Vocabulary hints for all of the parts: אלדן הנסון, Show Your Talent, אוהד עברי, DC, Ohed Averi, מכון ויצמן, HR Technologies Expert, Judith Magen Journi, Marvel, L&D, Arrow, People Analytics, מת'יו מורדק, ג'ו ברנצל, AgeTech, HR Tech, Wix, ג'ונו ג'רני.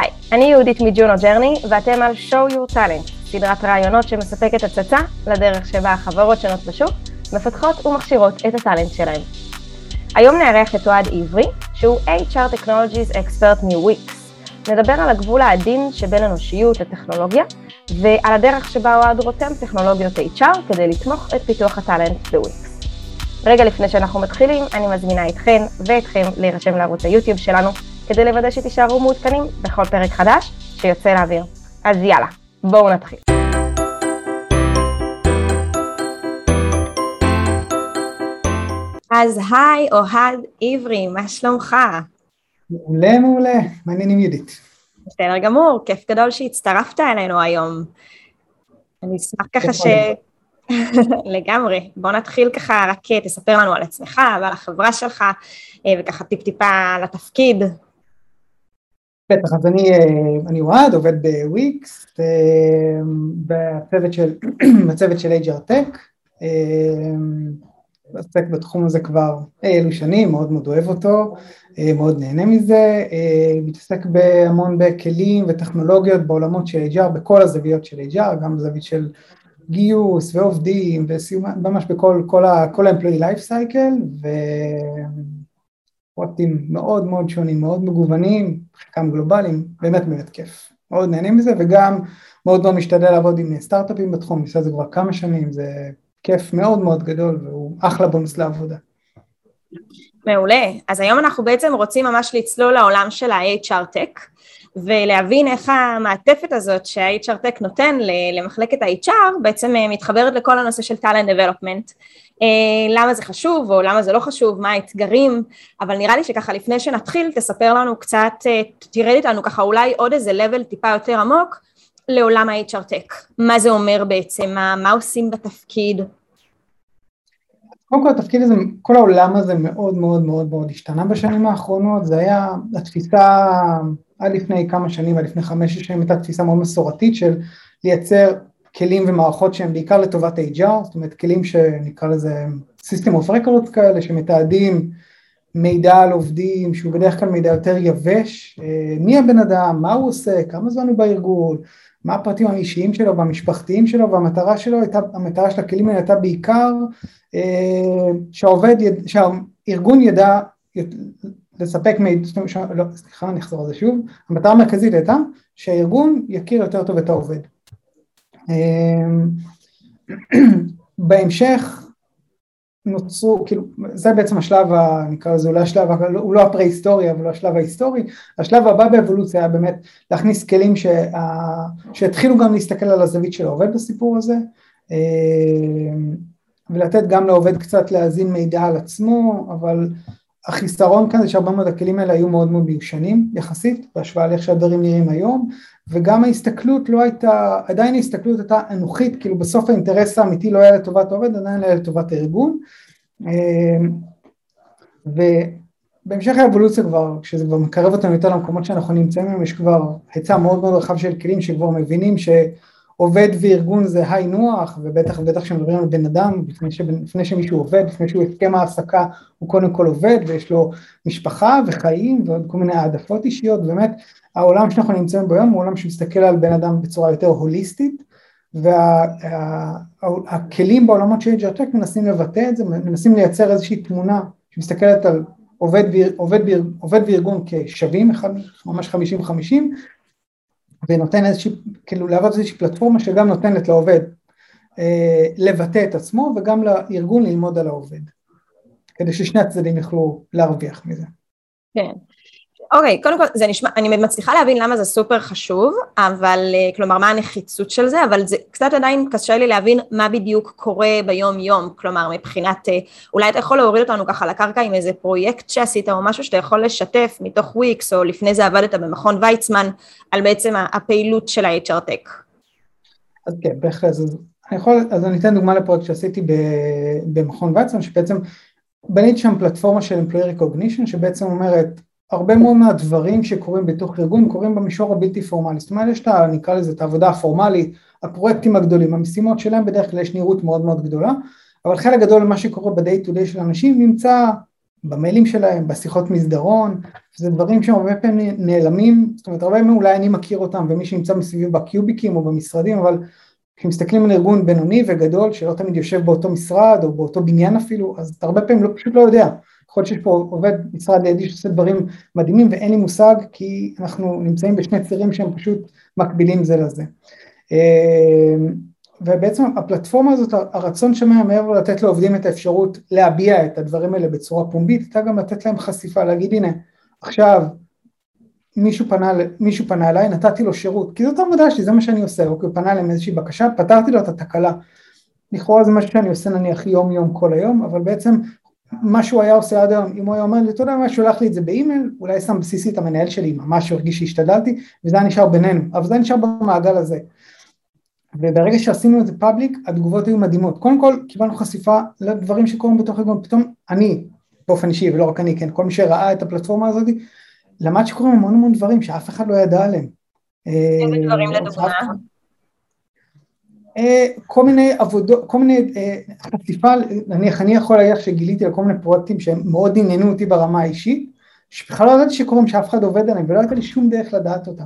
היי, אני יהודית מג'ונו ג'רני, ואתם על Show Your Talent, סדרת רעיונות שמספקת הצצה לדרך שבה החברות שונות בשוק מפתחות ומכשירות את הטלנט שלהם. היום נארח את אוהד עברי, שהוא HR Technologies Expert מ-Wix. נדבר על הגבול העדין שבין אנושיות לטכנולוגיה, ועל הדרך שבה אוהד רותם טכנולוגיות HR כדי לתמוך את פיתוח הטלנט ב-Wix. רגע לפני שאנחנו מתחילים, אני מזמינה אתכן ואתכם להירשם לערוץ היוטיוב שלנו, כדי לוודא שתישארו מעודכנים בכל פרק חדש שיוצא לאוויר. אז יאללה, בואו נתחיל. אז היי, אוהד עברי, מה שלומך? מעולה, מעולה, מעניינים ידית. בסדר גמור, כיף גדול שהצטרפת אלינו היום. אני אשמח ככה לגמרי, בוא נתחיל ככה, רק תספר לנו על עצמך ועל החברה שלך, וככה טיפ-טיפה לתפקיד. בטח, אז אני אוהד, עובד בוויקס, בצוות של HR Tech, עוסק בתחום הזה כבר אלו שנים, מאוד מאוד אוהב אותו, מאוד נהנה מזה, מתעסק בהמון בכלים וטכנולוגיות בעולמות של HR, בכל הזוויות של HR, גם בזווית של גיוס ועובדים, ממש בכל ה-employee life cycle, ופרויקטים מאוד מאוד שונים, מאוד מגוונים, חלקם גלובליים, באמת כיף. מאוד נהנים מזה, וגם מאוד מאוד משתדל לעבוד עם סטארט-אפים בתחום, נעשה זה כבר כמה שנים, זה כיף מאוד מאוד גדול, והוא אחלה בונוס לעבודה. מעולה, אז היום אנחנו בעצם רוצים ממש לצלול לעולם של ה-HR Tech, ולהבין איך המעטפת הזאת שה-HR Tech נותן למחלקת ה-HR, בעצם מתחברת לכל הנושא של Talent Development. למה זה חשוב או למה זה לא חשוב, מה האתגרים, אבל נראה לי שככה לפני שנתחיל, תספר לנו קצת, תרד איתנו ככה אולי עוד איזה level טיפה יותר עמוק, לעולם ה-HR Tech. מה זה אומר בעצם, מה עושים בתפקיד? קודם כל, התפקיד הזה, כל העולם הזה מאוד מאוד מאוד מאוד השתנה בשנים האחרונות, זה היה התפיסה, עד לפני כמה שנים, עד לפני 5-6 שנים, הייתה תפיסה מאוד מסורתית של לייצר כלים ומערכות שהן בעיקר לטובת HR, זאת אומרת, כלים שנקרא לזה System of Records כאלה, שמתעדים מידע על עובדים, שהוא בדרך כלל מידע יותר יבש, מי הבן אדם, מה הוא עושה, כמה זמן הוא בארגון, מה הפרטים האישיים שלו והמשפחתיים שלו, והמטרה שלו, המטרה של הכלים האלה הייתה בעיקר, שהארגון ידע לספק מידע, סליחה, אני אחזור על זה שוב, המטרה המרכזית הייתה שהארגון יכיר יותר טוב את העובד. בהמשך, נוצרו, כאילו, זה בעצם השלב, נקרא לזה, אולי השלב, הוא לא הפרה-היסטורי, אבל הוא השלב ההיסטורי, השלב הבא באבולוציה היה באמת להכניס כלים שהתחילו גם להסתכל על הזווית של העובד בסיפור הזה, ולתת גם לעובד קצת להזין מידע על עצמו, אבל החיסרון כאן זה שהרבה מאוד הכלים האלה היו מאוד מאוד מיושנים, יחסית, בהשוואה לאיך שהדברים נראים היום, וגם ההסתכלות לא הייתה, עדיין ההסתכלות הייתה אנוכית, כאילו בסוף האינטרס האמיתי לא היה לטובת העובד, עדיין היה לטובת הארגון, ובהמשך האבולוציה כבר, כשזה כבר מקרב אותנו יותר למקומות שאנחנו נמצאים היום, יש כבר היצע מאוד מאוד רחב של כלים שכבר מבינים שעובד וארגון זה היי נוח, ובטח ובטח שמדברים על בן אדם, לפני שמישהו עובד, לפני שהוא הסכם העסקה, הוא קודם כל עובד, ויש לו משפחה וחיים, וכל מיני העדפות אישיות, באמת, העולם שאנחנו נמצאים ביום הוא עולם שמסתכל על בן אדם בצורה יותר הוליסטית, והכלים בעולמות של HR Tech מנסים לבטא את זה, מנסים לייצר איזושהי תמונה שמסתכלת על עובד בארגון כשווים, ממש 50-50, ונותן איזושהי, כאילו לעבוד איזושהי פלטפורמה שגם נותנת לעובד לבטא את עצמו, וגם לארגון ללמוד על העובד, כדי ששני הצדדים יוכלו להרוויח מזה. כן. אוקיי, קודם כל, זה נשמע, אני מצליחה להבין למה זה סופר חשוב, אבל, כלומר, מה הנחיצות של זה, אבל זה קצת עדיין קשה לי להבין מה בדיוק קורה ביום-יום, כלומר, מבחינת, אולי אתה יכול להוריד אותנו ככה לקרקע עם איזה פרויקט שעשית, או משהו שאתה יכול לשתף מתוך וויקס, או לפני זה עבדת במכון ויצמן, על בעצם הפעילות של ה-HR Tech. אז כן, בהחלט, אז אני אתן דוגמה לפרויקט שעשיתי במכון ויצמן, שבעצם בנית שם פלטפורמה של Employee Recognition, שבעצם אומרת, הרבה מאוד מהדברים שקורים בתוך ארגון, קורים במישור הבלתי פורמלי, זאת אומרת, יש את, נקרא לזה, את העבודה הפורמלית, הפרויקטים הגדולים, המשימות שלהם בדרך כלל יש נראות מאוד מאוד גדולה, אבל חלק גדול למה שקורה ב-day to day של אנשים, נמצא במיילים שלהם, בשיחות מסדרון, זה דברים שהרבה פעמים נעלמים, זאת אומרת, הרבה פעמים אולי אני מכיר אותם, ומי שנמצא מסביב בקיוביקים או במשרדים, אבל כשמסתכלים על ארגון בינוני וגדול, שלא תמיד יושב באותו משרד, או באותו בניין אפילו, אז הרבה פעמים לא, פשוט לא יודע, יכול להיות שיש פה עובד משרד לידי שעושה דברים מדהימים, ואין לי מושג, כי אנחנו נמצאים בשני צירים שהם פשוט מקבילים זה לזה. ובעצם הפלטפורמה הזאת, הרצון שמהמעבר לתת לעובדים את האפשרות להביע את הדברים האלה בצורה פומבית, הייתה גם לתת להם חשיפה, להגיד, הנה, עכשיו מישהו פנה אליי, נתתי לו שירות, כי זאת העבודה שלי, זה מה שאני עושה, אוקיי, פנה להם איזושהי בקשה, פתרתי לו את התקלה, לכאורה זה מה שאני עושה נניח יום כל היום, אבל בעצם מה שהוא היה עושה עד היום, אם הוא היה אומר לי, אתה יודע מה, שולח לי את זה באימייל, אולי שם בסיסי את המנהל שלי, ממש הרגיש שהשתדלתי, וזה נשאר בינינו, אבל זה נשאר במעגל הזה. וברגע שעשינו את זה פאבליק, התגובות היו מדהימות. קודם כל, קיבלנו חשיפה לדברים שקורים בתוך ארגון. פתאום אני, באופן אישי, ולא רק אני, כן, כל מי שראה את הפלטפורמה הזאת, למד שקורים המון המון דברים שאף אחד לא ידע עליהם. איזה דברים לדוגמה? כל מיני חשיפה, אני יכול להגיד שגיליתי על כל מיני פרויקטים שהם מאוד עניינו אותי ברמה האישית, שבכלל לא ידעתי שקורים שאף אחד עובד עליהם, ולא הייתה לי שום דרך לדעת אותם.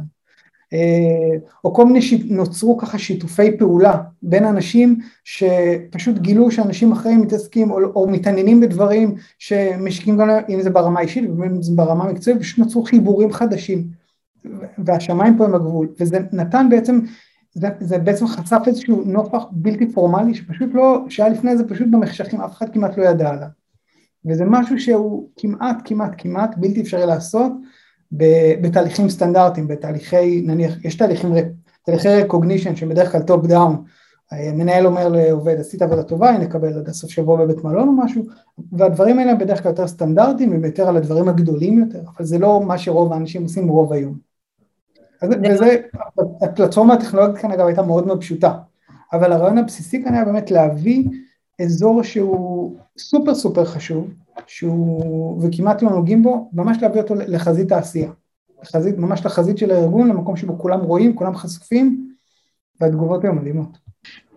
או כל מיני שנוצרו ככה שיתופי פעולה בין אנשים שפשוט גילו שאנשים אחרים מתעסקים או מתעניינים בדברים שמשקים גם אם זה ברמה אישית ואם זה ברמה מקצועית, פשוט נוצרו חיבורים חדשים והשמיים פה הם הגבול, וזה נתן בעצם, זה בעצם חשף איזשהו נופח בלתי פורמלי שפשוט לא, שהיה לפני זה פשוט במחשכים, אף אחד כמעט לא ידע עליו, וזה משהו שהוא כמעט בלתי אפשרי לעשות בתהליכים סטנדרטיים, בתהליכי, נניח, יש תהליכי recognition שבדרך כלל top down, מנהל אומר לעובד, עשית עבודה טובה, הנה קבל עד הסוף שבוע בבית מלון או משהו, והדברים האלה בדרך כלל יותר סטנדרטיים, וביותר על הדברים הגדולים יותר, אבל זה לא מה שרוב האנשים עושים רוב היום. וזה, הפלטפורמה הטכנולוגית כאן אגב הייתה מאוד מאוד פשוטה, אבל הרעיון הבסיסי כאן היה באמת להביא אזור שהוא סופר סופר חשוב, וכמעט לא נוגעים בו, ממש להביא אותו לחזית העשייה, ממש לחזית של הארגון, למקום שבו כולם רואים, כולם חשופים, והתגובות הן מדהימות.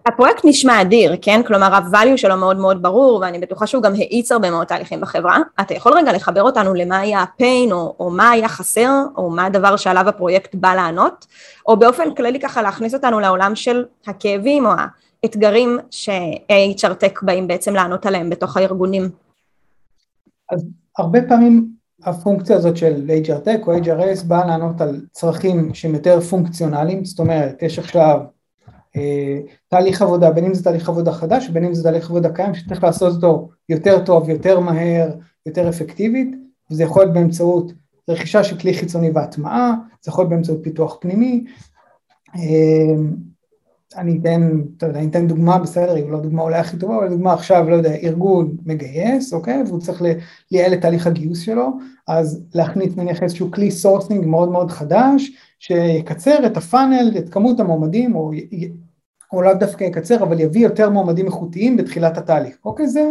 הפרויקט נשמע אדיר, כן? כלומר, הvalue שלו מאוד מאוד ברור, ואני בטוחה שהוא גם העיץ הרבה מאוד תהליכים בחברה. אתה יכול רגע לחבר אותנו למה היה הפיין, או מה היה חסר, או מה הדבר שעליו הפרויקט בא לענות, או באופן כללי ככה להכניס אותנו לעולם של הכאבים, או האתגרים ש-HR Tech באים בעצם לענות עליהם בתוך הארגונים. אז הרבה פעמים הפונקציה הזאת של HR Tech או HRS באה לענות על צרכים שהם יותר פונקציונליים, זאת אומרת, יש עכשיו תהליך עבודה, בין אם זה תהליך עבודה חדש, בין אם זה תהליך עבודה קיים, שצריך לעשות אותו יותר טוב, יותר מהר, יותר אפקטיבית, וזה יכול להיות באמצעות רכישה של כלי חיצוני והטמעה, זה יכול להיות באמצעות פיתוח פנימי, אני אתן דוגמה בסדר, היא לא דוגמה אולי הכי טובה, אבל דוגמה עכשיו, לא יודע, ארגון מגייס, אוקיי, והוא צריך לייעל את תהליך הגיוס שלו, אז להכניס נניח איזשהו כלי סורסינג מאוד מאוד חדש, שיקצר את הפאנל, את כמות המועמדים, או לא דווקא יקצר, אבל יביא יותר מועמדים איכותיים בתחילת התהליך, אוקיי, זה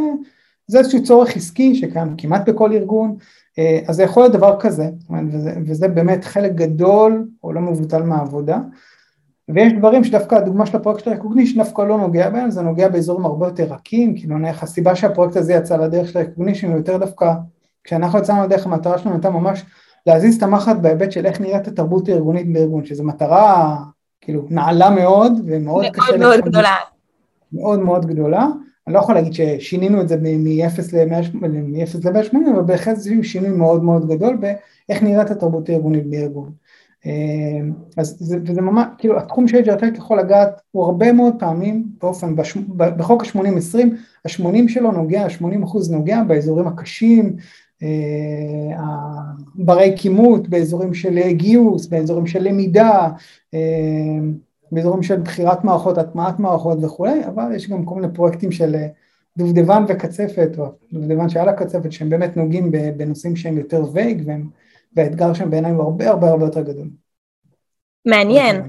איזשהו צורך עסקי שקיים כמעט בכל ארגון, אז זה יכול להיות דבר כזה, וזה באמת חלק גדול, או לא מבוטל מהעבודה, ויש דברים שדווקא, הדוגמה של הפרויקט הרקוגניש דווקא לא נוגע בהם, זה נוגע באזורים הרבה יותר רכים, כאילו נניח, הסיבה שהפרויקט הזה יצא לדרך של הרקוגניש, הוא יותר דווקא, כשאנחנו יצאנו לדרך, המטרה שלנו הייתה ממש להזיז את המחט בהיבט של איך נראית התרבות הארגונית בארגון, שזו מטרה כאילו נעלה מאוד, ומאוד קשה. מאוד גדולה. מאוד מאוד גדולה, אני לא יכול להגיד ששינינו את זה מ-0 ל-180, אבל בהחלט זה שינוי מאוד מאוד גדול, באיך נראית התרבות הארגונית בארגון. אז זה ממש, כאילו התחום של HR Tech יכול לגעת, הוא הרבה מאוד פעמים באופן, בחוק ה-80-20, ה-80 שלו נוגע, ה-80% נוגע באזורים הקשים, ברי כימות, באזורים של גיוס, באזורים של למידה, באזורים של בחירת מערכות, הטמעת מערכות וכו', אבל יש גם כל מיני פרויקטים של דובדבן וקצפת, או דובדבן שעל הקצפת, שהם באמת נוגעים בנושאים שהם יותר וייג, והם והאתגר שם בעיניים הוא הרבה הרבה הרבה יותר גדול. מעניין.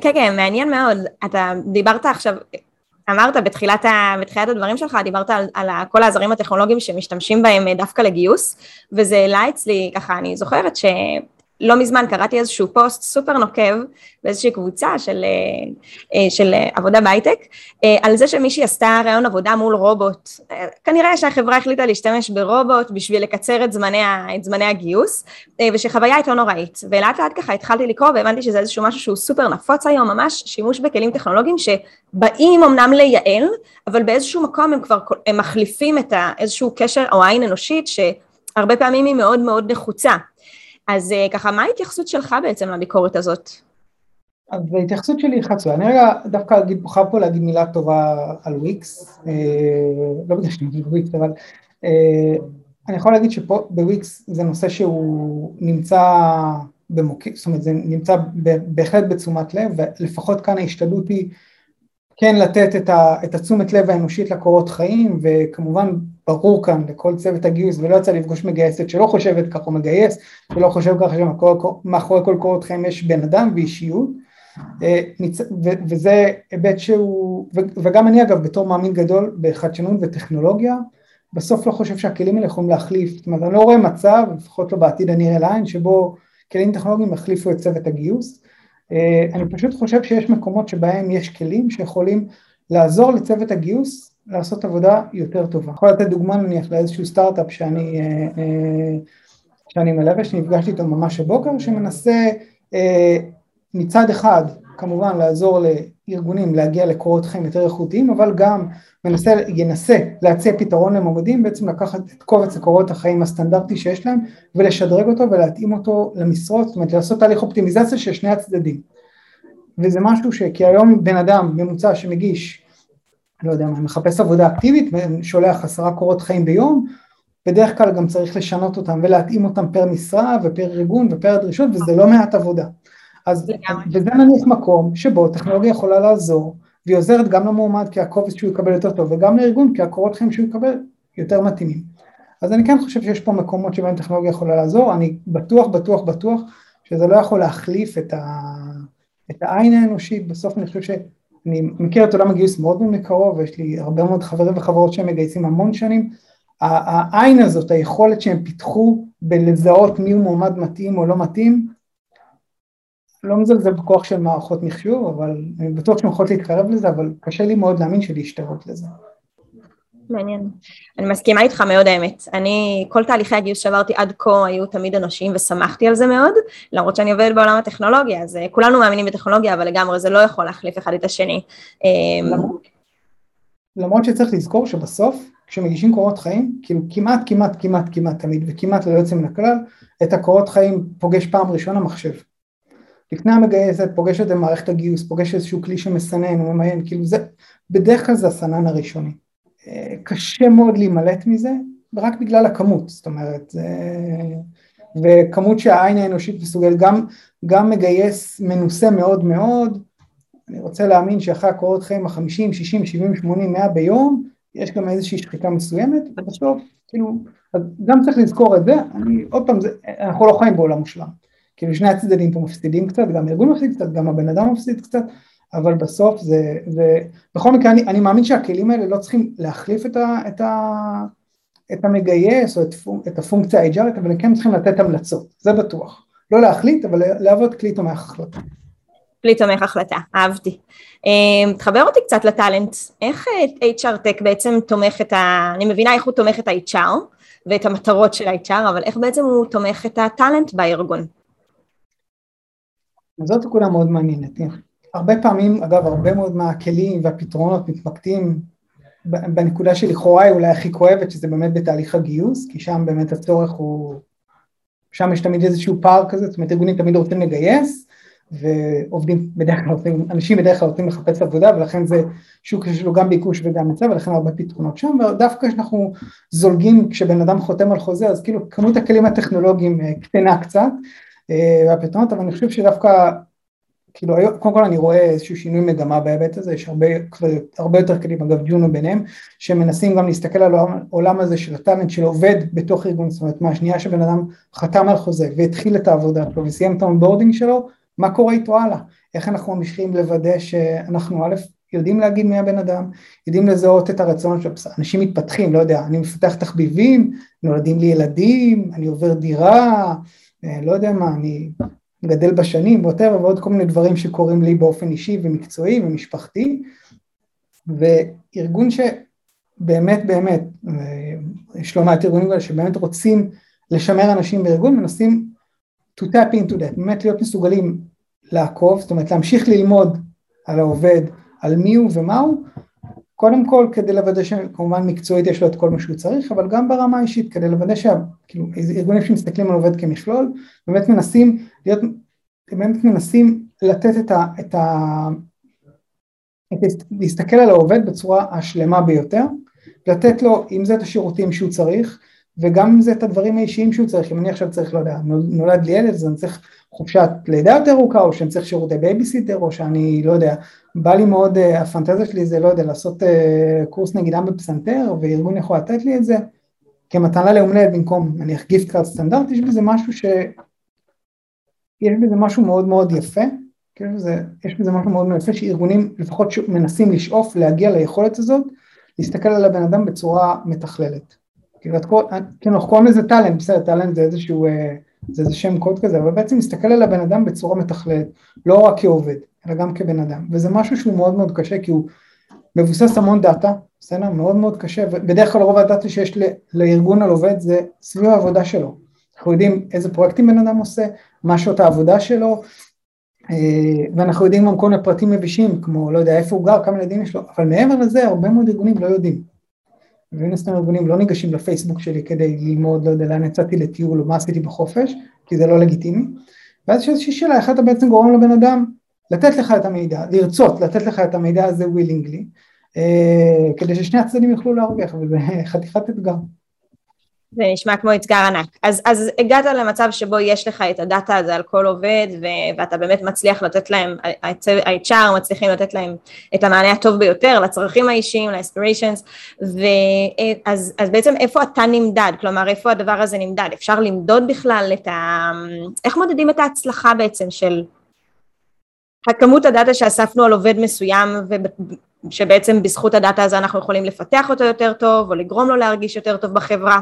כן, מעניין מאוד. אתה דיברת עכשיו, אמרת בתחילת הדברים שלך, דיברת על כל העזרים הטכנולוגיים שמשתמשים בהם דווקא לגיוס, וזה העלה אצלי, ככה אני זוכרת ש... לא מזמן קראתי איזשהו פוסט סופר נוקב באיזושהי קבוצה של עבודה בהייטק, על זה שמישהי עשתה רעיון עבודה מול רובוט. כנראה שהחברה החליטה להשתמש ברובוט בשביל לקצר את זמני הגיוס, ושחוויה הייתה נוראית. ולאט לאט ככה התחלתי לקרוא והבנתי שזה איזשהו משהו שהוא סופר נפוץ היום, ממש שימוש בכלים טכנולוגיים שבאים אמנם לייעל, אבל באיזשהו מקום הם מחליפים את איזשהו קשר או עין אנושית שהרבה פעמים היא מאוד מאוד נחוצה. אז ככה, מה ההתייחסות שלך בעצם לביקורת הזאת? אז ההתייחסות שלי היא חצויה. אני רגע דווקא אגיד פה להגיד מילה טובה על וויקס. לא בגלל שאני אגיד וויקס, אבל אני יכול להגיד שפה בוויקס זה נושא שהוא נמצא במוקד, זאת אומרת, זה נמצא בהחלט בתשומת לב, ולפחות כאן ההשתדלות היא כן לתת את התשומת לב האנושית לקורות חיים, וכמובן ברור כאן לכל צוות הגיוס, ולא יצא לפגוש מגייסת שלא חושבת כך או מגייס, שלא חושב כך שמאחורי כל קורות חיים יש בן אדם ואישיות, וזה היבט שהוא, וגם אני אגב בתור מאמין גדול בחדשנות וטכנולוגיה, בסוף לא חושב שהכלים האלה יכולים להחליף, זאת אומרת אני לא רואה מצב, לפחות לא בעתיד הנראה לעין, שבו כלים טכנולוגיים החליפו את צוות הגיוס, אני פשוט חושב שיש מקומות שבהם יש כלים שיכולים לעזור לצוות הגיוס, לעשות עבודה יותר טובה. יכול לתת דוגמה נניח לאיזשהו סטארט-אפ שאני מלווה, שנפגשתי איתו ממש הבוקר, שמנסה מצד אחד כמובן לעזור לארגונים להגיע לקורות חיים יותר איכותיים, אבל גם ינסה להציע פתרון למועמדים, בעצם לקחת את קובץ הקורות החיים הסטנדרטי שיש להם, ולשדרג אותו ולהתאים אותו למשרות, זאת אומרת לעשות תהליך אופטימיזציה של שני הצדדים. וזה משהו שכי היום בן אדם ממוצע שמגיש, לא יודע מה, מחפש עבודה אקטיבית, שולח 10 קורות חיים ביום, בדרך כלל גם צריך לשנות אותם, ולהתאים אותם פר משרה, ופר ארגון, ופר דרישות, וזה לא מעט עבודה. אז וזה נניח מקום שבו טכנולוגיה יכולה לעזור, והיא עוזרת גם למועמד, כי הקובץ שהוא יקבל יותר טוב, וגם לארגון, כי הקורות חיים שהוא יקבל יותר מתאימים. אז אני כן חושב שיש פה מקומות שבהם טכנולוגיה יכולה לעזור, אני בטוח, שזה לא יכול להחליף את העין האנושית, בסוף אני חושב אני מכיר את עולם הגיוס מאוד מקרוב, ויש לי הרבה מאוד חברים וחברות שהם מגייסים המון שנים, העין הזאת, היכולת שהם פיתחו בלזהות מי הוא מועמד מתאים או לא מתאים, לא מזלזל בכוח של מערכות מחשוב, אבל אני בטוח שהן יכולות להתקרב לזה, אבל קשה לי מאוד להאמין שלהשתרות לזה. מעניין. אני מסכימה איתך מאוד האמת. כל תהליכי הגיוס שעברתי עד כה היו תמיד אנושיים ושמחתי על זה מאוד, למרות שאני עובדת בעולם הטכנולוגיה, אז כולנו מאמינים בטכנולוגיה, אבל לגמרי זה לא יכול להחליף אחד את השני. למרות שצריך לזכור שבסוף, כשמגישים קורות חיים, כאילו כמעט תמיד, וכמעט לא יוצא מן הכלל, את הקורות חיים פוגש פעם ראשונה מחשב. לפני המגייסת, פוגש את מערכת הגיוס, פוגש איזשהו כלי שמסנן וממיין, כאילו זה, בדרך כלל זה הסנן הראשוני. קשה מאוד להימלט מזה, רק בגלל הכמות, זאת אומרת, וכמות שהעין האנושית מסוגל, גם מגייס מנוסה מאוד מאוד, אני רוצה להאמין שאחרי הקורות חיים, 50, 60, 70, 80, 100 ביום, יש גם איזושהי שחיקה מסוימת, ובסוף, כאילו, גם צריך לזכור את זה, עוד פעם, אנחנו לא חיים בעולם מושלם, כאילו שני הצדדים פה מפסידים קצת, גם ארגון מפסיד קצת, גם הבן אדם מפסיד קצת, אבל בסוף זה בכל מקרה אני מאמין שהכלים האלה לא צריכים להחליף את המגייס או את הפונקציה ה-HR, אבל כן צריכים לתת המלצות, זה בטוח. לא להחליט, אבל לעבוד כלי תומך החלטה. כלי תומך החלטה, אהבתי. תחבר אותי קצת לטלנט, איך HR Tech בעצם תומך אני מבינה איך הוא תומך את ה-HR ואת המטרות של ה-HR, אבל איך בעצם הוא תומך את הטלנט בארגון? זאת נקודה מאוד מעניינת, הרבה פעמים, אגב, הרבה מאוד מהכלים והפתרונות מתמקדים בנקודה שלכאורה היא אולי הכי כואבת, שזה באמת בתהליך הגיוס, כי שם באמת הצורך הוא, שם יש תמיד איזשהו פער כזה, זאת אומרת, ארגונים תמיד רוצים לגייס, ועובדים בדרך כלל, אנשים בדרך כלל רוצים לחפש עבודה, ולכן זה שוק שיש לו גם ביקוש וגם מצב, ולכן הרבה פתרונות שם, ודווקא כשאנחנו זולגים, כשבן אדם חותם על חוזה, אז כאילו כמות הכלים הטכנולוגיים קטנה קצת, והפתרונות, אבל אני חושב שדווקא כאילו, קודם כל אני רואה איזשהו שינוי מגמה בהיבט הזה, יש הרבה יותר כלים, אגב ג'ונו ביניהם, שמנסים גם להסתכל על העולם הזה של הטלנט, של עובד בתוך ארגון, זאת אומרת, מהשנייה שבן אדם חתם על חוזה, והתחיל את העבודה שלו, וסיים את האונבורדינג שלו, מה קורה איתו הלאה? איך אנחנו ממשיכים לוודא שאנחנו יודעים להגיד מי הבן אדם, יודעים לזהות את הרצון שלו, אנשים מתפתחים, לא יודע, אני מפתח תחביבים, נולדים לי ילדים, אני עובר דירה, לא יודע מה, אני גדל בשנים, ועוד כל מיני דברים שקורים לי באופן אישי ומקצועי ומשפחתי, וארגון שבאמת באמת, יש לא מעט ארגונים שבאמת רוצים לשמר אנשים בארגון, מנסים to tap into that, באמת להיות מסוגלים לעקוב, זאת אומרת להמשיך ללמוד על העובד, על מי הוא ומה הוא, קודם כל כדי לוודא שכמובן מקצועית יש לו את כל מה שהוא צריך, אבל גם ברמה האישית, כדי לוודא שהארגונים שמסתכלים על עובד כמכלול, באמת מנסים להיות, באמת מנסים לתת להסתכל על העובד בצורה השלמה ביותר, לתת לו אם זה את השירותים שהוא צריך, וגם אם זה את הדברים האישיים שהוא צריך, אם אני עכשיו צריך, לא יודע, נולד לי ילד, אז אני צריך חופשת לידה יותר ארוכה, או שאני צריך שירותי בייביסיטר, או שאני, לא יודע, בא לי מאוד, הפנטזיה שלי זה, לא יודע, לעשות קורס נגידה בפסנתר, וארגון יכול לתת לי את זה, כמתנה לאומלד, במקום, אני גיפט קארד סטנדרט, יש בזה משהו יש בזה משהו מאוד מאוד יפה, יש בזה משהו מאוד יפה, שארגונים לפחות מנסים לשאוף, להגיע ליכולת הזאת, להסתכל על הבן אדם בצורה מתכללת. כן, אנחנו קוראים לזה טלנט, בסדר, טלנט זה איזשהו, זה איזה שם קוד כזה, אבל בעצם מסתכל על הבן אדם בצורה מתכלת, לא רק כעובד, אלא גם כבן אדם, וזה משהו שהוא מאוד מאוד קשה, כי הוא מבוסס המון דאטה, בסדר, מאוד מאוד קשה, ובדרך כלל רוב הדאטה שיש לארגון על עובד, זה סביב העבודה שלו, אנחנו יודעים איזה פרויקטים בן אדם עושה, מה שעות העבודה שלו, ואנחנו יודעים גם כל מיני פרטים מבישים, כמו לא יודע איפה הוא גר, כמה ילדים יש לו, אבל מעבר לזה, הרבה מאוד ארגונים לא יודעים. ובין הסתם ארגונים לא ניגשים לפייסבוק שלי כדי ללמוד, לא יודע, לאן יצאתי לטיול או מה עשיתי בחופש, כי זה לא לגיטימי. ואז שאיזושהי שאלה, איך אתה בעצם גורם לבן אדם לתת לך את המידע, לרצות לתת לך את המידע הזה willingly, כדי ששני הצדדים יוכלו להרוויח, וזה חתיכת אתגר. זה נשמע כמו אתגר ענק. אז הגעת למצב שבו יש לך את הדאטה הזה על כל עובד, ואתה באמת מצליח לתת להם, ה-HR מצליחים לתת להם את המענה הטוב ביותר, לצרכים האישיים, ל-aspirations, אז בעצם איפה אתה נמדד? כלומר, איפה הדבר הזה נמדד? אפשר למדוד בכלל את איך מודדים את ההצלחה בעצם של הכמות הדאטה שאספנו על עובד מסוים, שבעצם בזכות הדאטה הזה אנחנו יכולים לפתח אותו יותר טוב, או לגרום לו להרגיש יותר טוב בחברה?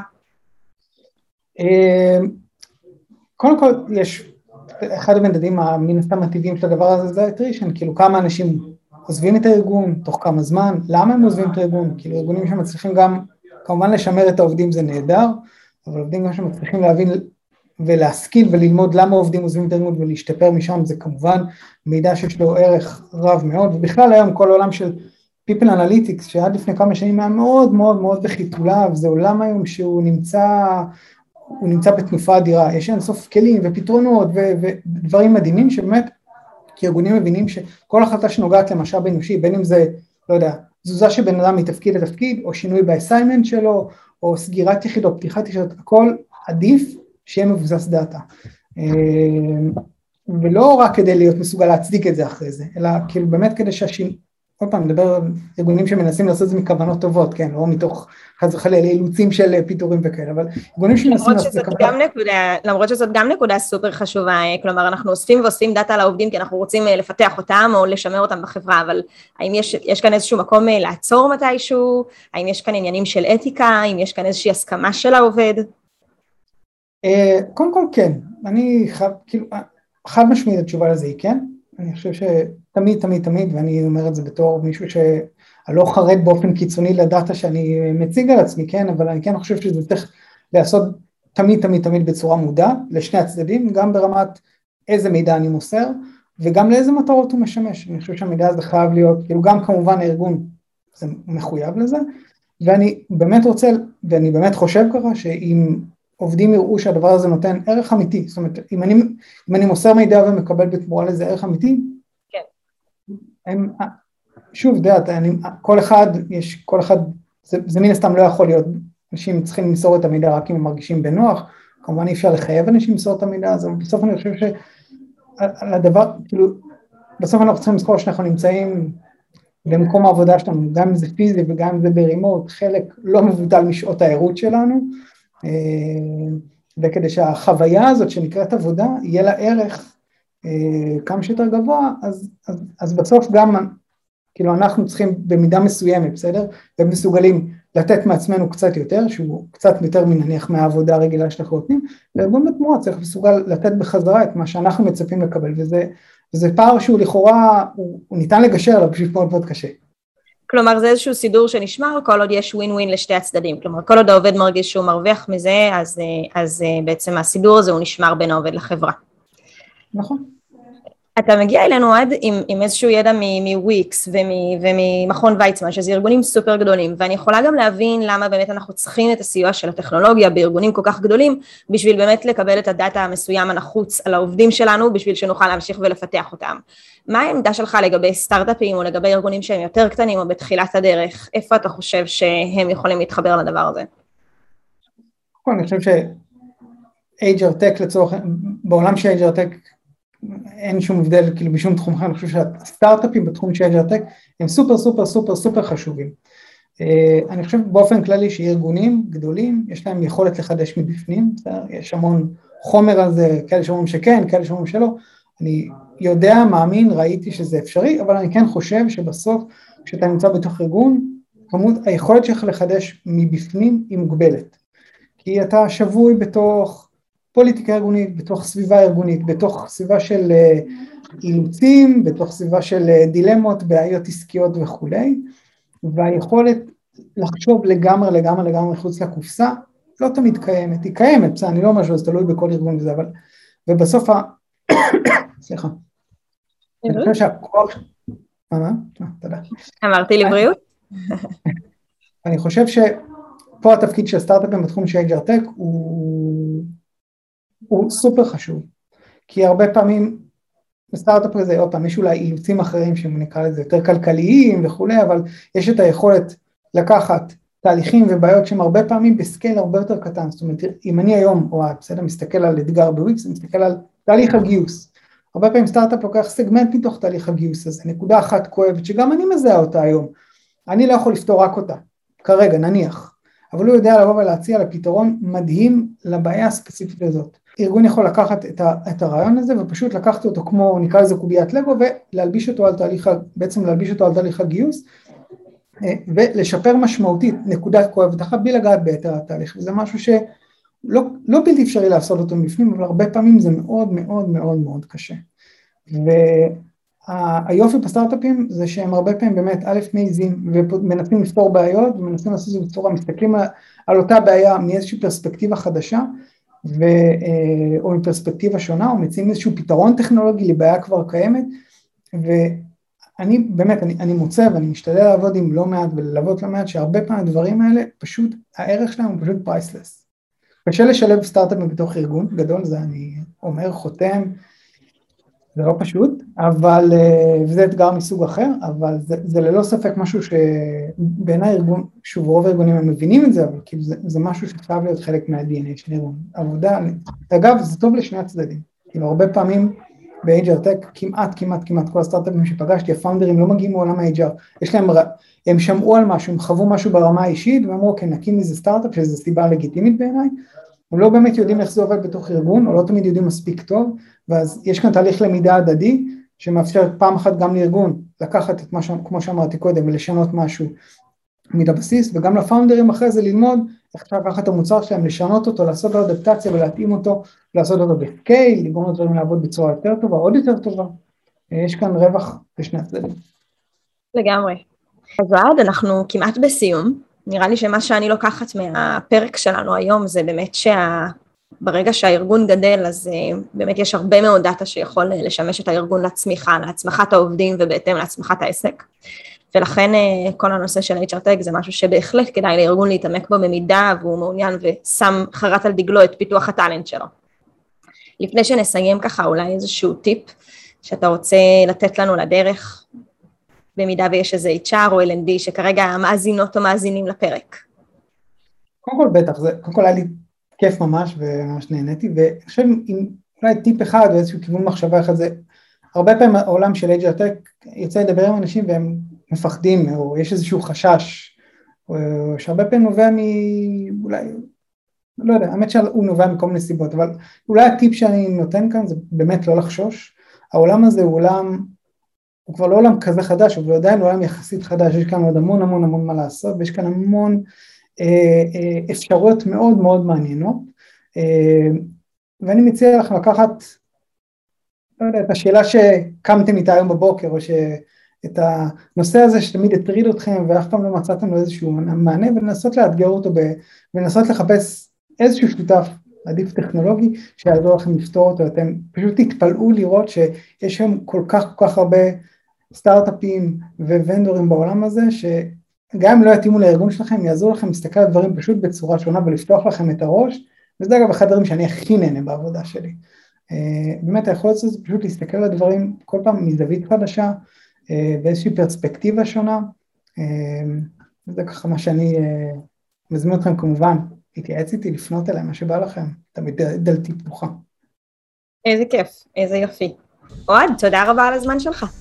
קודם כל יש אחד המדדים מן הסתם הטבעיים של הדבר הזה זה האטרישן, כאילו כמה אנשים עוזבים את הארגון, תוך כמה זמן, למה הם עוזבים את הארגון, כאילו ארגונים שמצליחים גם כמובן לשמר את העובדים זה נהדר, אבל עובדים גם שמצליחים להבין ולהשכיל וללמוד למה עובדים עוזבים את הארגון ולהשתפר משם, זה כמובן מידע שיש לו ערך רב מאוד, ובכלל היום כל העולם של People Analytics שעד לפני כמה שנים היה מאוד מאוד מאוד בחיתוליו, זה עולם היום שהוא נמצא בתנופה אדירה, יש אינסוף כלים ופתרונות ודברים מדהימים שבאמת כארגונים מבינים שכל החלטה שנוגעת למשאב אנושי, בין אם זה, לא יודע, תזוזה שבן אדם מתפקיד לתפקיד, או שינוי באסיימנט שלו, או סגירת יחיד או פתיחת יחיד, הכל עדיף שיהיה מבוסס דאטה. ולא רק כדי להיות מסוגל להצדיק את זה אחרי זה, אלא כאילו באמת כדי עוד פעם, מדבר על ארגונים שמנסים לעשות את זה מכוונות טובות, כן, לא מתוך חלילה אילוצים של פיטורים וכאלה, אבל ארגונים שמנסים לעשות את זה למרות שזאת גם נקודה סופר חשובה, כלומר, אנחנו אוספים ואוספים דאטה לעובדים, כי אנחנו רוצים לפתח אותם או לשמר אותם בחברה, אבל האם יש כאן איזשהו מקום לעצור מתישהו? האם יש כאן עניינים של אתיקה? האם יש כאן איזושהי הסכמה של העובד? קודם כל כן, אני חד משמעית התשובה לזה היא כן, אני חושב תמיד, ואני אומר את זה בתור מישהו שלא חרד באופן קיצוני לדאטה שאני מציג על עצמי, כן, אבל אני כן חושב שזה צריך לעשות תמיד בצורה מודעת, לשני הצדדים, גם ברמת איזה מידע אני מוסר, וגם לאיזה מטרות הוא משמש, אני חושב שהמידע הזה חייב להיות, כאילו גם כמובן הארגון זה מחויב לזה, ואני באמת רוצה, ואני באמת חושב ככה, שאם עובדים יראו שהדבר הזה נותן ערך אמיתי, זאת אומרת, אם אני מוסר מידע ומקבל בתמורה לזה ערך אמיתי, שוב, דעת, כל אחד, זה מן הסתם לא יכול להיות, אנשים צריכים למסור את המידע רק אם הם מרגישים בנוח, כמובן אי אפשר לחייב אנשים למסור את המידע, אז בסוף אני חושב בסוף אנחנו צריכים לזכור שאנחנו נמצאים במקום העבודה שלנו, גם אם זה פיזי וגם אם זה ברימות, חלק לא מבוטל משעות העירות שלנו, וכדי שהחוויה הזאת שנקראת עבודה, יהיה לה ערך, כמה שיותר גבוה, אז בסוף גם, כאילו אנחנו צריכים במידה מסוימת, בסדר? ומסוגלים לתת מעצמנו קצת יותר, שהוא קצת יותר מנניח מהעבודה הרגילה שאנחנו נותנים, והארגון בתמורה צריך מסוגל לתת בחזרה את מה שאנחנו מצפים לקבל, וזה פער שהוא לכאורה, הוא ניתן לגשר עליו בשביל מאוד מאוד קשה. כלומר, זה איזשהו סידור שנשמר, כל עוד יש ווין ווין לשתי הצדדים, כלומר, כל עוד העובד מרגיש שהוא מרוויח מזה, אז בעצם הסידור הזה הוא נשמר בין העובד לחברה. נכון. אתה מגיע אלינו עד עם איזשהו ידע מוויקס וממכון ויצמן, שזה ארגונים סופר גדולים, ואני יכולה גם להבין למה באמת אנחנו צריכים את הסיוע של הטכנולוגיה בארגונים כל כך גדולים, בשביל באמת לקבל את הדאטה המסוים הנחוץ על העובדים שלנו, בשביל שנוכל להמשיך ולפתח אותם. מה העמדה שלך לגבי סטארט-אפים או לגבי ארגונים שהם יותר קטנים או בתחילת הדרך? איפה אתה חושב שהם יכולים להתחבר לדבר הזה? אני חושב ש-HR Tech לצורך, בעולם ש-HR Tech אין שום הבדל, כאילו בשום תחום אחר, אני חושב שהסטארט-אפים בתחום של AgeTech הם סופר סופר סופר סופר חשובים. אני חושב באופן כללי שארגונים גדולים, יש להם יכולת לחדש מבפנים, יש המון חומר על זה, כאלה שאומרים שכן, כאלה שאומרים שלא, אני יודע, מאמין, ראיתי שזה אפשרי, אבל אני כן חושב שבסוף, כשאתה נמצא בתוך ארגון, היכולת שלך לחדש מבפנים היא מוגבלת, כי אתה שבוי בתוך פוליטיקה ארגונית, בתוך סביבה ארגונית, בתוך סביבה של אילוצים, בתוך סביבה של דילמות, בעיות עסקיות וכולי, והיכולת לחשוב לגמרי מחוץ לקופסה, לא תמיד קיימת, היא קיימת, בסדר, אני לא אומר שזה תלוי בכל ארגון וזה, אבל, ובסוף סליחה. אני חושב שהכוח, תודה. אמרתי לבריאות? אני חושב שפה התפקיד של הסטארט-אפים בתחום של HR Tech הוא סופר חשוב, כי הרבה פעמים בסטארט-אפ הזה, עוד פעם, יש אולי אילוצים אחרים שנקרא לזה יותר כלכליים וכולי, אבל יש את היכולת לקחת תהליכים ובעיות שהם הרבה פעמים בסקייל הרבה יותר קטן, זאת אומרת, אם אני היום, או בסדר, מסתכל על אתגר בוויקס, מסתכל על תהליך הגיוס, הרבה פעמים סטארט-אפ לוקח סגמנט מתוך תהליך הגיוס הזה, נקודה אחת כואבת שגם אני מזהה אותה היום, אני לא יכול לפתור רק אותה, כרגע נניח, אבל הוא יודע לבוא ולהציע לפתרון מדהים לבעיה הספציפית הזאת. ארגון יכול לקחת את הרעיון הזה, ופשוט לקחת אותו כמו, נקרא לזה קוביית לגו, ולהלביש אותו על תהליך, בעצם להלביש אותו על תהליך הגיוס, ולשפר משמעותית נקודת כואבת אחת, בלי לגעת ביתר התהליך. וזה משהו שלא בלתי אפשרי לעשות אותו מבפנים, אבל הרבה פעמים זה מאוד מאוד מאוד מאוד קשה. והיופי בסטארט-אפים זה שהם הרבה פעמים באמת א' מעיזים, ומנסים לפתור בעיות, ומנסים לעשות את זה בצורה, מסתכלים על אותה בעיה מאיזושהי פרספקטיבה חדשה, או מפרספקטיבה שונה, או מציעים איזשהו פתרון טכנולוגי לבעיה כבר קיימת, ואני באמת, אני מוצא ואני משתדל לעבוד עם לא מעט וללוות לא מעט, שהרבה פעמים הדברים האלה, פשוט הערך שלהם הוא פשוט פרייסלס. קשה לשלב סטארט-אפים בתוך ארגון גדול, זה אני אומר, חותם, זה לא פשוט, אבל, וזה אתגר מסוג אחר, אבל זה ללא ספק משהו שבין הארגון, שוב רוב הארגונים הם מבינים את זה, אבל כאילו זה משהו שחייב להיות חלק מה-DNA של ארגון. עבודה, אגב, זה טוב לשני הצדדים. כאילו הרבה פעמים ב-HR Tech, כמעט כל הסטארט-אפים שפגשתי, הפאונדרים לא מגיעים מעולם ה-HR, יש להם, הם שמעו על משהו, הם חוו משהו ברמה האישית, והם אמרו, כן, נקים איזה סטארט-אפ, שזו סיבה לגיטימית בעיניי, הם לא באמת יודעים איך זה עובד בתוך ארגון, או לא תמיד יודעים מספיק טוב, ואז יש כאן תהליך למידה הדדי, שמאפשר פעם אחת גם לארגון, לקחת את מה כמו שאמרתי קודם, ולשנות משהו מיד הבסיס, וגם לפאונדרים אחרי זה ללמוד, איך לקחת את המוצר שלהם, לשנות אותו, לעשות לו אדפטציה ולהתאים אותו, לעשות אותו בסקייל, לגרום לדברים לעבוד בצורה יותר טובה, עוד יותר טובה, יש כאן רווח בשני הצדדים. לגמרי. אז עד, אנחנו כמעט בסיום, נראה לי שמה שאני לוקחת מהפרק שלנו היום, זה באמת שברגע שהארגון גדל, אז באמת יש הרבה מאוד דאטה שיכול לשמש את הארגון לצמיחה, להצמחת העובדים ובהתאם להצמחת העסק. ולכן כל הנושא של HR Tech זה משהו שבהחלט כדאי לארגון להתעמק בו במידה, והוא מעוניין ושם חרט על דגלו את פיתוח הטלנט שלו. לפני שנסיים ככה, אולי איזשהו טיפ שאתה רוצה לתת לנו לדרך, במידה ויש איזה HR או L&D, שכרגע המאזינות או מאזינים לפרק. קודם כל בטח, קודם כל היה לי כיף ממש, וממש נהניתי, ואני חושב עם אולי טיפ אחד, ואיזשהו כיוון מחשבה אחד, זה הרבה פעמים העולם של HR Tech יוצא לדבר עם אנשים, והם מפחדים, או יש איזשהו חשש, או שהרבה פעמים נובע אולי, לא יודע, האמת שהוא נובע מכל מיני סיבות, אבל אולי הטיפ שאני נותן כאן, זה באמת לא לחשוש, העולם הזה הוא עולם, הוא כבר לא עולם כזה חדש, הוא עדיין עולם יחסית חדש, יש כאן עוד המון המון המון מה לעשות, ויש כאן המון אפשרויות מאוד מאוד מעניינות, ואני מציע לך לקחת, לא יודע, את השאלה שקמתם איתה היום בבוקר, או את הנושא הזה שתמיד הטריד אתכם, ואף פעם לא מצאתם לו איזשהו מענה, ולנסות לאתגר אותו, ולנסות לחפש איזשהו שותף, עדיף טכנולוגי, שיעזור לכם לפתור אותו, אתם פשוט תתפלאו לראות שיש שם כל כך כל כך הרבה סטארט-אפים וונדורים בעולם הזה, שגם אם לא יתאימו לארגון שלכם, יעזור לכם להסתכל על דברים פשוט בצורה שונה, ולפתוח לכם את הראש, וזה אגב אחד הדברים שאני הכי נהנה בעבודה שלי. באמת היכולת הזאת זה פשוט להסתכל על הדברים כל פעם מזווית חדשה, באיזושהי פרספקטיבה שונה, וזה ככה מה שאני מזמין אתכם כמובן, התייעץ איתי לפנות אליי, מה שבא לכם, תמיד דלתי פתוחה. איזה כיף, איזה יופי. אוהד, תודה רבה על הזמן שלך.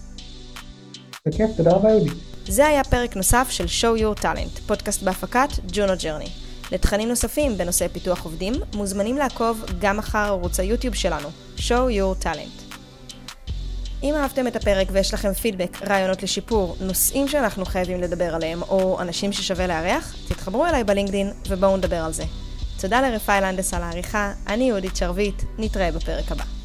זה כיף, תודה רבה יהודי. זה היה פרק נוסף של Show Your Talent, פודקאסט בהפקת ג'ונו ג'רני. לתכנים נוספים בנושא פיתוח עובדים, מוזמנים לעקוב גם אחר ערוץ היוטיוב שלנו, Show Your Talent. אם אהבתם את הפרק ויש לכם פידבק, רעיונות לשיפור, נושאים שאנחנו חייבים לדבר עליהם, או אנשים ששווה לארח, תתחברו אליי בלינקדין ובואו נדבר על זה. תודה לרפאי לנדס על העריכה, אני יהודית שרבית, נתראה בפרק הבא.